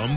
From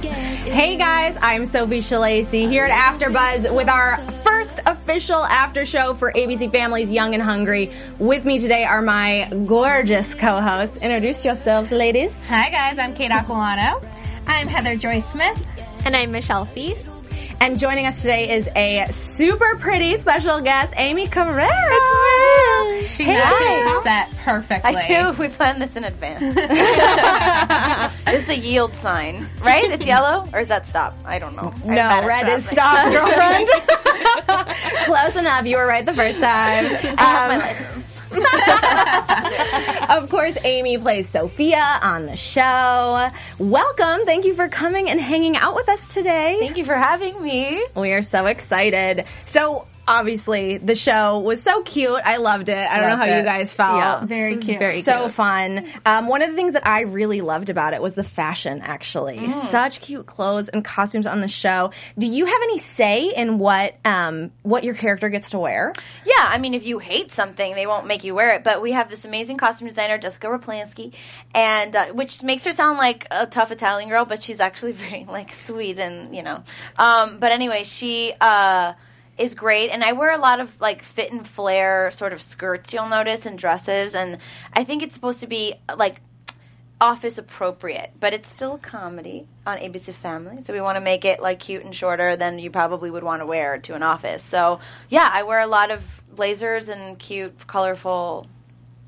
Hey guys, I'm Sophie Schillaci here at AfterBuzz with our first official after show for ABC Family's Young and Hungry. With me today are my gorgeous co-hosts. Introduce yourselves, ladies. Hi guys, I'm Kate Aquillano. I'm Heather Joyce Smith. And I'm Michelle Phi. And joining us today is a super pretty special guest, Aimee Carrero. It's me. She matches that perfectly. I do. We planned this in advance. It's the yield sign, right? It's yellow, or is that stop? I don't know. No, red is stop, girlfriend. Close enough. You were right the first time. I have my license. Of course, Aimee plays Sophia on the show. Welcome. Thank you for coming and hanging out with us today. Thank you for having me. We are so excited. So, obviously, the show was so cute. I loved it. I don't know how you guys felt. Yeah, very cute. Very so cute. Fun. One of the things that I really loved about it was the fashion, actually. Such cute clothes and costumes on the show. Do you have any say in what your character gets to wear? Yeah, I mean, if you hate something, they won't make you wear it. But we have this amazing costume designer, Jessica Replansky, and which makes her sound like a tough Italian girl, but she's actually very, like, sweet and, you know. But anyway, she... is great, and I wear a lot of like fit and flare sort of skirts, you'll notice, and dresses, and I think it's supposed to be like office appropriate, but it's still a comedy on ABC Family, so we want to make it like cute and shorter than you probably would want to wear to an office. So yeah, I wear a lot of blazers and cute, colorful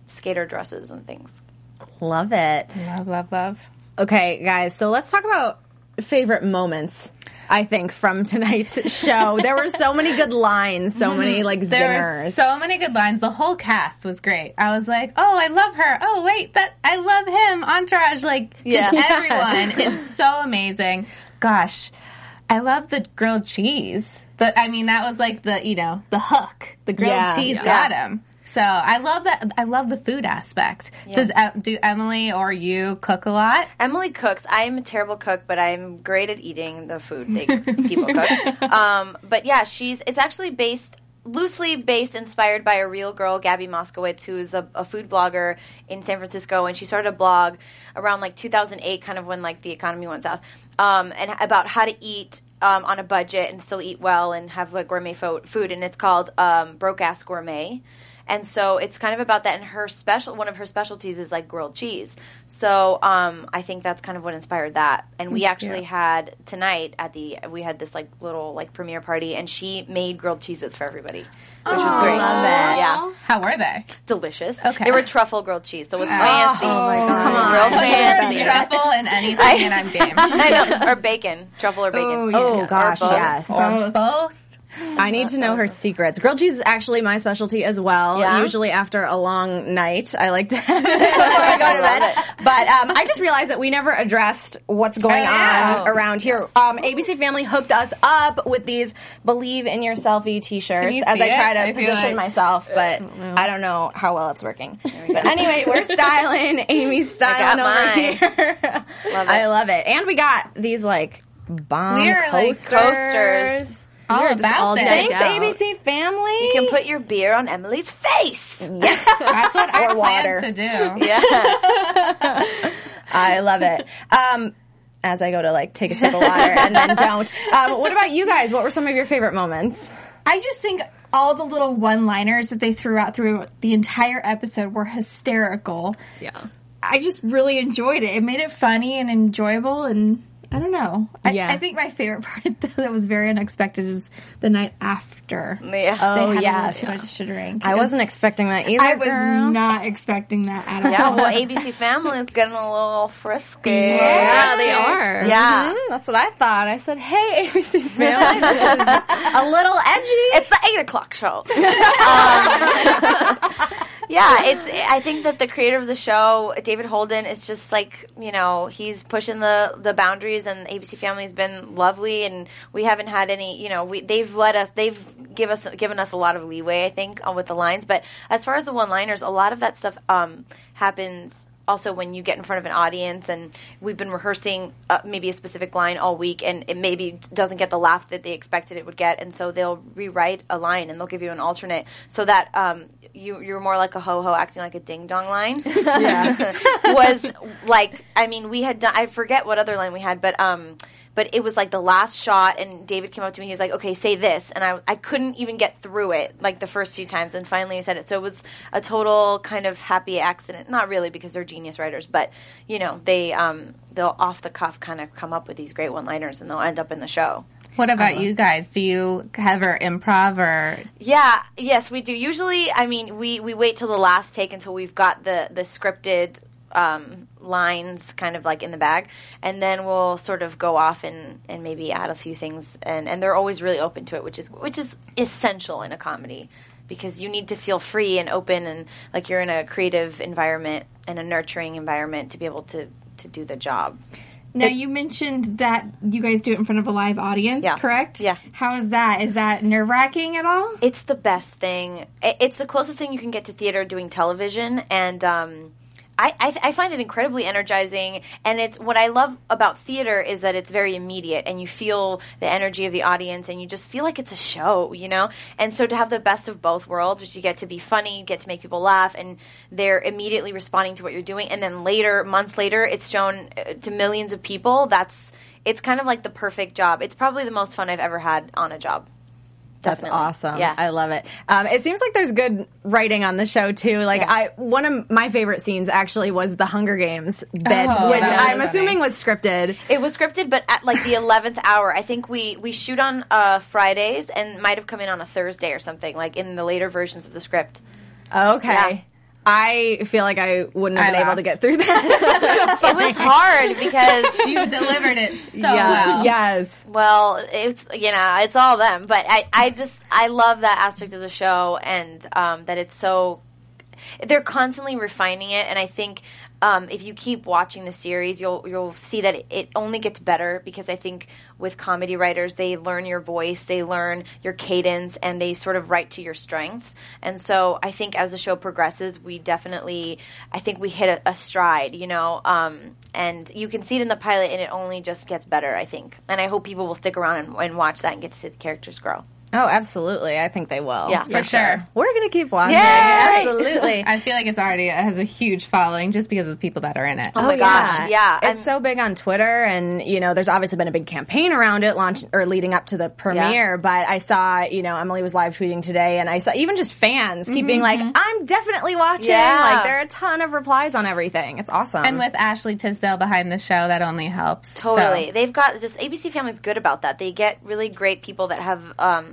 skater dresses and things. Love it. Love, love, love. Okay, guys, so let's talk about favorite moments. I think, from tonight's show. There were so many good lines, so many, like, zingers. There were so many good lines. The whole cast was great. I was like, oh, I love her. Oh, wait, that I love him. Entourage, like, just everyone. It's so amazing. Gosh, I love the grilled cheese. But, I mean, that was, like, the, you know, the hook. The grilled cheese got him. So I love that. I love the food aspect. Yeah. Do Emily or you cook a lot? Emily cooks. I am a terrible cook, but I'm great at eating the food people cook. But yeah, it's actually loosely based, inspired by a real girl, Gabi Moskowitz, who's a food blogger in San Francisco, and she started a blog around like 2008, kind of when like the economy went south, and about how to eat on a budget and still eat well and have like gourmet food, and it's called Broke Ass Gourmet. And so it's kind of about that, and one of her specialties is, like, grilled cheese. So I think that's kind of what inspired that. And we actually had, tonight, we had this, like, little, like, premiere party, and she made grilled cheeses for everybody, which was great. Love it. Yeah. How were they? Delicious. Okay. They were truffle grilled cheese, so it was fancy. Oh, my God. Come on. Real fancy. Truffle and anything, and I'm game. I know. Or bacon. Truffle or bacon. Oh, yeah. Oh gosh, yes. Or both. I need to know her secrets. Grilled cheese is actually my specialty as well. Yeah? Usually after a long night, I like to have it before I go to bed. But I just realized that we never addressed what's going on around here. ABC Family hooked us up with these "Believe in Your Selfie" T-shirts as I try to position myself, but I don't know how well it's working. But anyway, we're styling. Amy's styling over here. Love it. I love it. And we got these like bomb coasters. All about that. Thanks, ABC Family. You can put your beer on Emily's face. Yeah. That's what I plan to do. Yeah. I love it. As I go to, like, take a sip of water and then don't. What about you guys? What were some of your favorite moments? I just think all the little one-liners that they threw out through the entire episode were hysterical. Yeah. I just really enjoyed it. It made it funny and enjoyable and... I don't know. Yeah. I think my favorite part that was very unexpected is the night after. Yeah. Oh, yeah. Too much to drink. I wasn't expecting that either. I was not expecting that at all. Yeah, well, ABC Family is getting a little frisky. Yeah, they are. Yeah. Mm-hmm. That's what I thought. I said, hey, ABC Family. A little edgy. It's the 8 o'clock show. Yeah, it's. I think that the creator of the show, David Holden, is just like, you know, he's pushing the boundaries, and the ABC Family has been lovely, and we haven't had any, you know, they've given us a lot of leeway, I think, with the lines. But as far as the one-liners, a lot of that stuff happens also when you get in front of an audience, and we've been rehearsing maybe a specific line all week, and it maybe doesn't get the laugh that they expected it would get, and so they'll rewrite a line and they'll give you an alternate so that you're more like a ho-ho acting like a ding-dong line. Yeah. Was like, I mean, we had done, I forget what other line we had, but it was like the last shot, and David came up to me and he was like, okay, say this. And I couldn't even get through it like the first few times, and finally I said it. So it was a total kind of happy accident. Not really, because they're genius writers, but, you know, they'll off the cuff kind of come up with these great one-liners, and they'll end up in the show. What about you guys? Do you cover improv or? Yeah, yes, we do. Usually, I mean, we wait till the last take until we've got the scripted lines kind of like in the bag, and then we'll sort of go off and maybe add a few things, and they're always really open to it, which is essential in a comedy, because you need to feel free and open, and like you're in a creative environment and a nurturing environment to be able to do the job. Now, you mentioned that you guys do it in front of a live audience, correct? Yeah. How is that? Is that nerve-wracking at all? It's the best thing. It's the closest thing you can get to theater doing television, and I find it incredibly energizing, and it's what I love about theater is that it's very immediate, and you feel the energy of the audience, and you just feel like it's a show, you know? And so to have the best of both worlds, which you get to be funny, you get to make people laugh, and they're immediately responding to what you're doing, and then later, months later, it's shown to millions of people. It's kind of like the perfect job. It's probably the most fun I've ever had on a job. Definitely. That's awesome. Yeah. I love it. It seems like there's good writing on the show, too. Like, one of my favorite scenes, actually, was the Hunger Games bit, which I'm assuming was scripted. It was scripted, but at, like, the 11th hour. I think we shoot on Fridays and might have come in on a Thursday or something, like, in the later versions of the script. Okay. Yeah. I feel like I wouldn't have been able to get through that. So it was hard because you delivered it so well. Yes. Well, it's, you know, it's all them. But I love that aspect of the show, and that it's so – they're constantly refining it, and I think – if you keep watching the series, you'll see that it only gets better, because I think with comedy writers, they learn your voice, they learn your cadence, and they sort of write to your strengths. And so I think as the show progresses, I think we hit a stride, you know, and you can see it in the pilot, and it only just gets better, I think. And I hope people will stick around and watch that and get to see the characters grow. Oh, absolutely. I think they will. Yeah, for sure. We're going to keep watching. Yeah, absolutely. I feel like it has a huge following just because of the people that are in it. Oh, my gosh. Yeah. It's so big on Twitter, and, you know, there's obviously been a big campaign around it leading up to the premiere, but I saw, you know, Emily was live tweeting today, and I saw even just fans keep being like, I'm definitely watching. Yeah. Like, there are a ton of replies on everything. It's awesome. And with Ashley Tisdale behind the show, that only helps. Totally. So. They've got just ABC Family's good about that. They get really great people that have,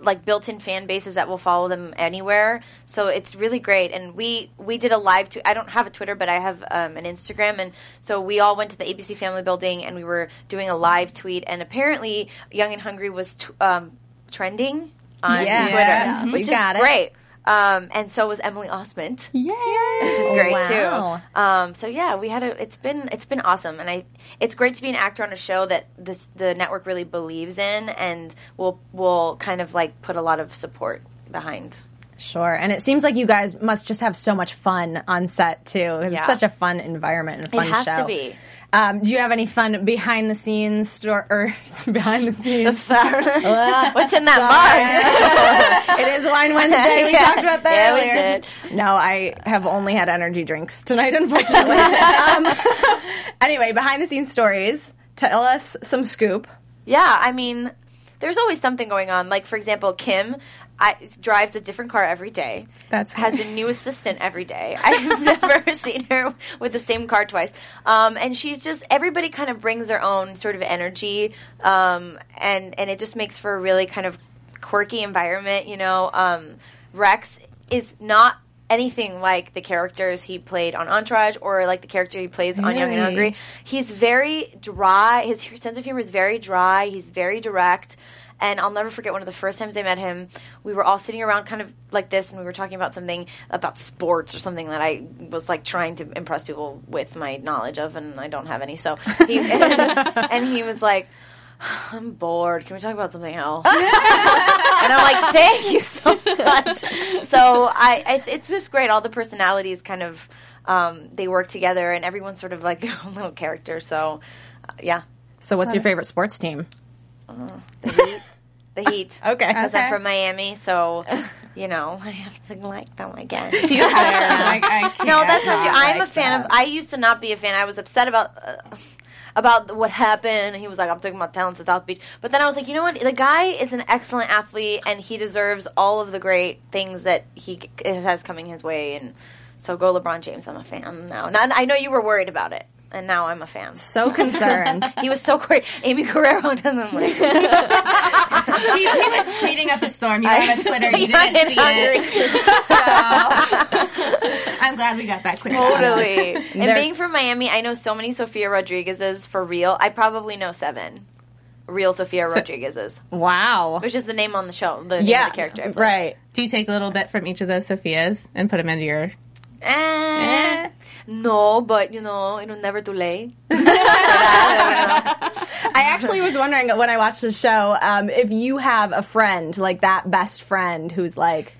like built-in fan bases that will follow them anywhere, so it's really great. And we did a live tweet. I don't have a Twitter, but I have an Instagram, and so we all went to the ABC Family building, and we were doing a live tweet, and apparently Young and Hungry was trending on Twitter, which is great. And so was Emily Osment. Yay! Which is great, too. So yeah, we had it's been awesome, and it's great to be an actor on a show that the network really believes in, and will kind of like put a lot of support behind. Sure, and it seems like you guys must just have so much fun on set, too. Yeah. It's such a fun environment and a fun show. It has to be. Do you have any fun behind-the-scenes behind-the-scenes? What's in that mug? It is Wine Wednesday. We talked about that earlier. Yeah, we did. No, I have only had energy drinks tonight, unfortunately. Anyway, behind-the-scenes stories. Tell us some scoop. Yeah, I mean, there's always something going on. Like, for example, Kim drives a different car every day. That's has nice. A new assistant every day. I've never seen her with the same car twice. And she's just, everybody kind of brings their own sort of energy, and it just makes for a really kind of quirky environment, you know. Rex is not anything like the characters he played on Entourage or like the character he plays on Young and Hungry. He's very dry. His sense of humor is very dry. He's very direct. And I'll never forget one of the first times I met him, we were all sitting around kind of like this, and we were talking about something about sports or something that I was like trying to impress people with my knowledge of, and I don't have any. So he, and he was like, I'm bored. Can we talk about something else? And I'm like, thank you so much. So it's just great. All the personalities kind of, they work together, and everyone's sort of like their own little character. So, yeah. So what's your favorite sports team? The Heat. Okay. Because I'm from Miami, so, you know, I have to like them, I guess. You have to like, I can't. No, that's not true. I'm like a fan of, I used to not be a fan. I was upset about what happened. He was like, I'm talking about talents at South Beach. But then I was like, you know what? The guy is an excellent athlete, and he deserves all of the great things that he has coming his way. And so go LeBron James. I'm a fan now. And I know you were worried about it, and now I'm a fan. So concerned. He was so great. Aimee Carrero doesn't like he was tweeting up a storm. You were on Twitter. You didn't see it. So I'm glad we got that clear. Totally. And being from Miami, I know so many Sofia Rodriguez's for real. I probably know 7 real Sofia Rodriguez's. Wow. Which is the name on the show, the name of the character I play. Right. Do you take a little bit from each of those Sofias and put them into your... No, but, you know, it'll never too late. I actually was wondering when I watched the show if you have a friend, like that best friend who's like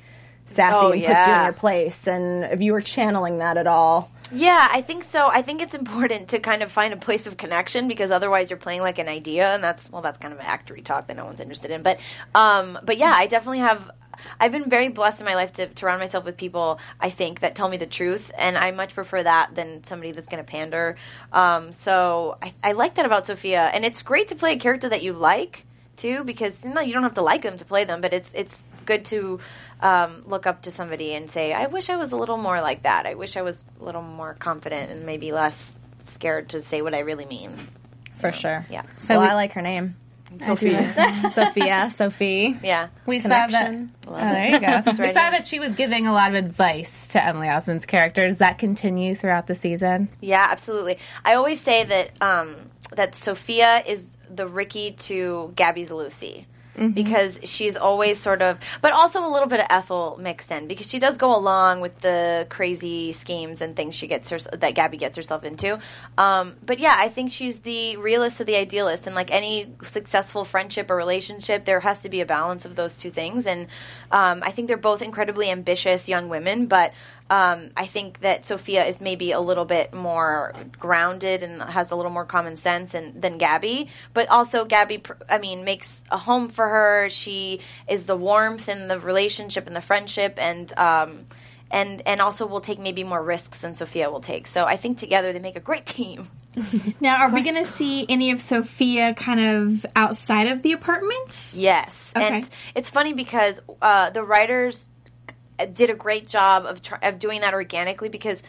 sassy and puts you in your place, and if you were channeling that at all. Yeah, I think so. I think it's important to kind of find a place of connection, because otherwise you're playing like an idea, and that's kind of an actory talk that no one's interested in. But yeah, I definitely have... I've been very blessed in my life to surround myself with people, I think, that tell me the truth, and I much prefer that than somebody that's going to pander. So I like that about Sophia, and it's great to play a character that you like, too, because you don't have to like them to play them, but it's good to look up to somebody and say, I wish I was a little more like that. I wish I was a little more confident and maybe less scared to say what I really mean. For sure. Yeah. So I like her name. Sophia. Yeah. We saw that. There you go. Right we saw that she was giving a lot of advice to Emily Osment's character. Does that continue throughout the season? Yeah, absolutely. I always say that that Sophia is the Ricky to Gabby's Lucy. Mm-hmm. Because she's always sort of, but also a little bit of Ethel mixed in, because she does go along with the crazy schemes and things that Gabi gets herself into. But yeah, I think she's the realist to the idealist, and like any successful friendship or relationship, there has to be a balance of those two things. And I think they're both incredibly ambitious young women, but I think that Sophia is maybe a little bit more grounded and has a little more common sense than Gabi. But also Gabi, makes a home for her. She is the warmth in the relationship and the friendship, and also will take maybe more risks than Sophia will take. So I think together they make a great team. Now, are we going to see any of Sophia kind of outside of the apartment? Yes. Okay. And it's funny because the writers did a great job of doing that organically, because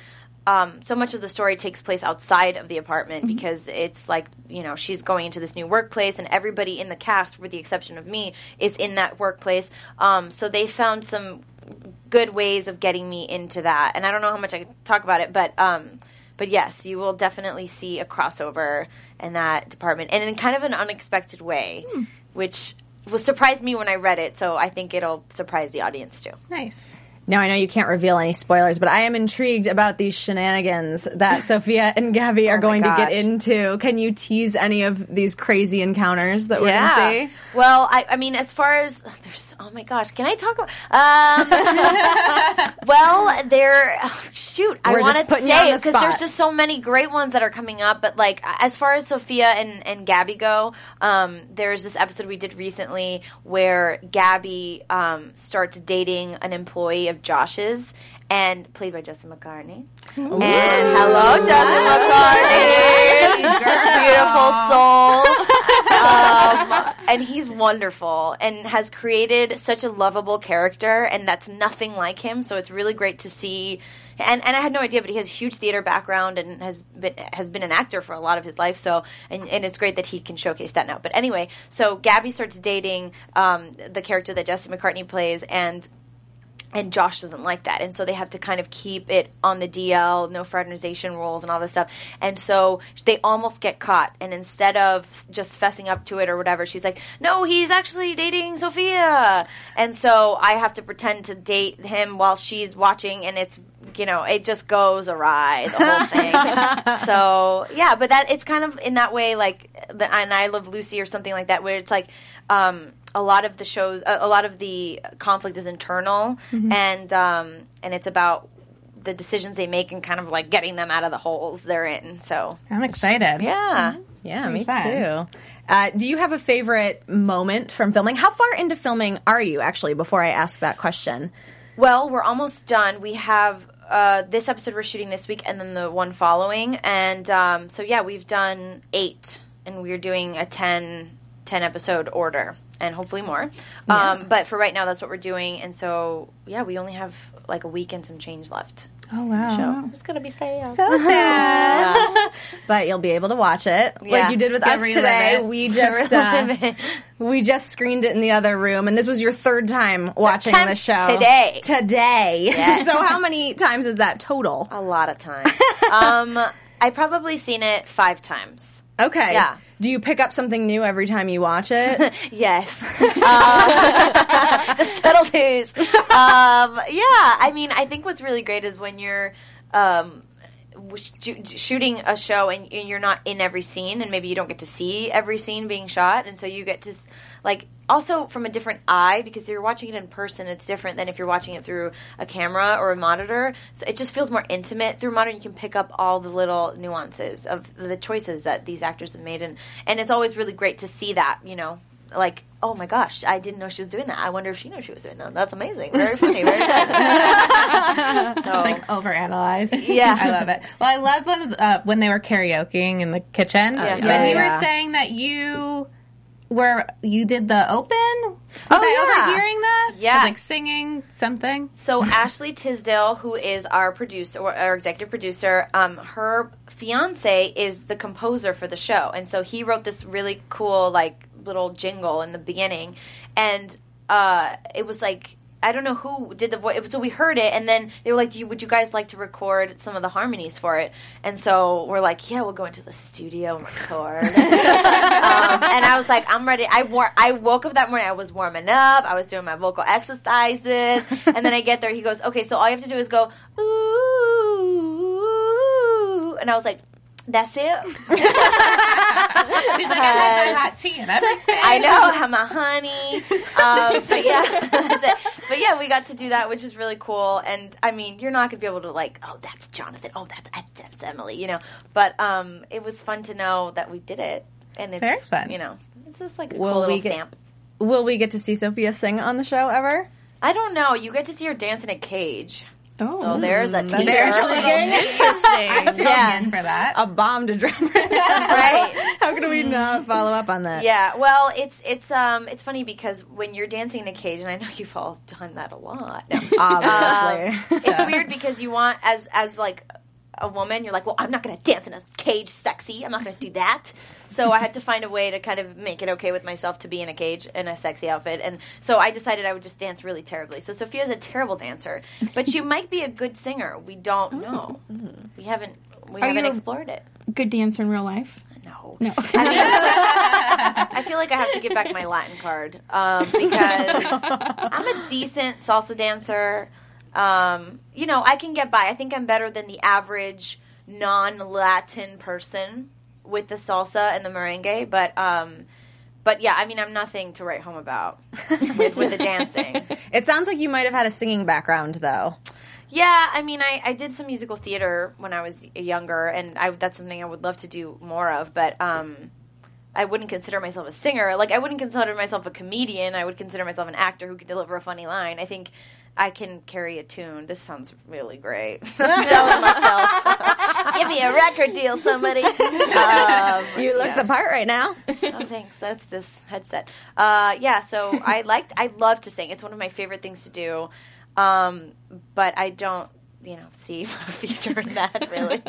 so much of the story takes place outside of the apartment, mm-hmm. because it's like, you know, she's going into this new workplace, and everybody in the cast, with the exception of me, is in that workplace. So they found some good ways of getting me into that. And I don't know how much I can talk about it, but yes, you will definitely see a crossover in that department, and in kind of an unexpected way, which surprised me when I read it, so I think it'll surprise the audience too. Nice. Now, I know you can't reveal any spoilers, but I am intrigued about these shenanigans that Sophia and Gabi are going to get into. Can you tease any of these crazy encounters that we're going to see? Well, I mean, as far as... there's, oh, my gosh. Can I talk about... well, they're... Oh, shoot. I wanted to say it because there's just so many great ones that are coming up. But, like, as far as Sophia and Gabi go, there's this episode we did recently where Gabi starts dating an employee of Josh's, and played by Jesse McCartney. Ooh. And hello, Jesse McCartney, beautiful soul. and he's wonderful and has created such a lovable character, and that's nothing like him. So it's really great to see. And I had no idea, but he has a huge theater background and has been an actor for a lot of his life. So and it's great that he can showcase that now. But anyway, so Gabi starts dating the character that Jesse McCartney plays, and Josh doesn't like that. And so they have to kind of keep it on the DL, no fraternization rules and all this stuff. And so they almost get caught. And instead of just fessing up to it or whatever, she's like, no, he's actually dating Sophia. And so I have to pretend to date him while she's watching. And it's, you know, it just goes awry, the whole thing. So, yeah, but that it's kind of in that way, like, the, and I Love Lucy or something like that, where it's like, a lot of the shows, a lot of the conflict is internal, mm-hmm. And it's about the decisions they make and kind of like getting them out of the holes they're in. So I'm excited. Yeah, mm-hmm. Yeah, me fun. Too. Do you have a favorite moment from filming? How far into filming are you actually? Before I ask that question, well, we're almost done. We have this episode we're shooting this week, and then the one following, and so yeah, we've done 8, and we're doing a 10 episode order. And hopefully more. Yeah. But for right now, that's what we're doing. And so, yeah, we only have like a week and some change left. Oh, wow. It's going to be sad. So sad. Yeah. But you'll be able to watch it. Yeah. Like you did with us today. We just screened it in the other room. And this was your third time watching the show. Today. Yes. So how many times is that total? A lot of times. I've probably seen it 5 times. Okay. Yeah. Do you pick up something new every time you watch it? Yes. The subtleties. Yeah. I mean, I think what's really great is when you're shooting a show and you're not in every scene, and maybe you don't get to see every scene being shot, and so you get to, like, also from a different eye, because if you're watching it in person, it's different than if you're watching it through a camera or a monitor. So it just feels more intimate. Through monitor, you can pick up all the little nuances of the choices that these actors have made. And it's always really great to see that, you know, like, oh my gosh, I didn't know she was doing that. I wonder if she knows she was doing that. That's amazing. Very funny. Very funny. So. It's like overanalyzed. Yeah. I love it. Well, I loved when they were karaokeing in the kitchen. Yeah. But you were saying that you... where you did the open? Was I overhearing that? Yeah. Like singing something? So Ashley Tisdale, who is our producer, or our executive producer, her fiancé is the composer for the show. And so he wrote this really cool, like, little jingle in the beginning. And it was like... I don't know who did the voice. So we heard it, and then they were like, would you guys like to record some of the harmonies for it? And so we're like, yeah, we'll go into the studio and record. And I was like, I'm ready. I woke up that morning. I was warming up. I was doing my vocal exercises. And then I get there. He goes, okay, so all you have to do is go, ooh. And I was like, that's it. She's like, I had my hot tea and everything. I know, I have my honey. But yeah, we got to do that, which is really cool. And I mean, you're not gonna be able to like, oh, that's Jonathan. Oh, that's Emily. You know. But it was fun to know that we did it, and it's very fun. You know, it's just like a cool little stamp. Will we get to see Sophia sing on the show ever? I don't know. You get to see her dance in a cage. Oh, so there's a teaser. There's a little I'm in for that. A bomb to drop. Right? How can we not follow up on that? Yeah. Well, it's funny because when you're dancing in a cage, and I know you've all done that a lot. Obviously, it's weird because you want as like a woman, you're like, well, I'm not going to dance in a cage, sexy. I'm not going to do that. So I had to find a way to kind of make it okay with myself to be in a cage in a sexy outfit. And so I decided I would just dance really terribly. So Sophia's a terrible dancer, but she might be a good singer. We don't know. Mm-hmm. We haven't explored it. Good dancer in real life? No. I feel like I have to give back my Latin card because I'm a decent salsa dancer. You know, I can get by. I think I'm better than the average non-Latin person with the salsa and the merengue, but yeah, I mean, I'm nothing to write home about with the dancing. It sounds like you might have had a singing background, though. Yeah, I mean, I did some musical theater when I was younger, and that's something I would love to do more of, but I wouldn't consider myself a singer. Like, I wouldn't consider myself a comedian. I would consider myself an actor who could deliver a funny line. I think I can carry a tune. This sounds really great. I'm telling myself. Give me a record deal, somebody. You look the part right now. Oh, thanks. That's this headset. So I love to sing. It's one of my favorite things to do. But I don't, see a future in that, really.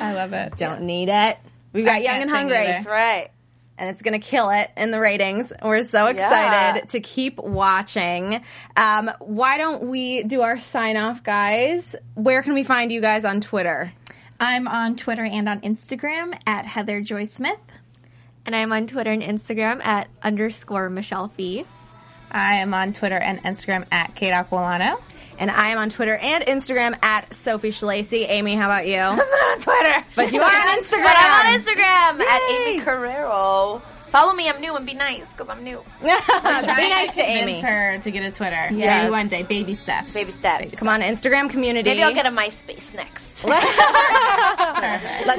I love it. Don't need it. We've got Young and Hungry. That's right. And it's going to kill it in the ratings. We're so excited to keep watching. Why don't we do our sign-off, guys? Where can we find you guys on Twitter? I'm on Twitter and on Instagram at Heather Joyce Smith. And I'm on Twitter and Instagram at _Michelle Phi. I am on Twitter and Instagram at Kate Aquillano. And I am on Twitter and Instagram at Sophie Schillaci. Aimee, how about you? I'm not on Twitter. But you are on Instagram. But I'm on Instagram at Aimee Carrero. Follow me. I'm new, and be nice because I'm new. Be nice to Aimee. Convince her to get a Twitter. Yes. Maybe one day. Baby steps. Baby steps. Baby steps. Come on, Instagram community. Maybe I'll get a MySpace next. Let's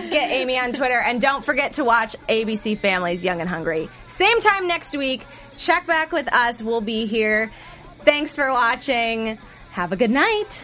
get Aimee on Twitter. And don't forget to watch ABC Family's Young and Hungry. Same time next week. Check back with us. We'll be here. Thanks for watching. Have a good night.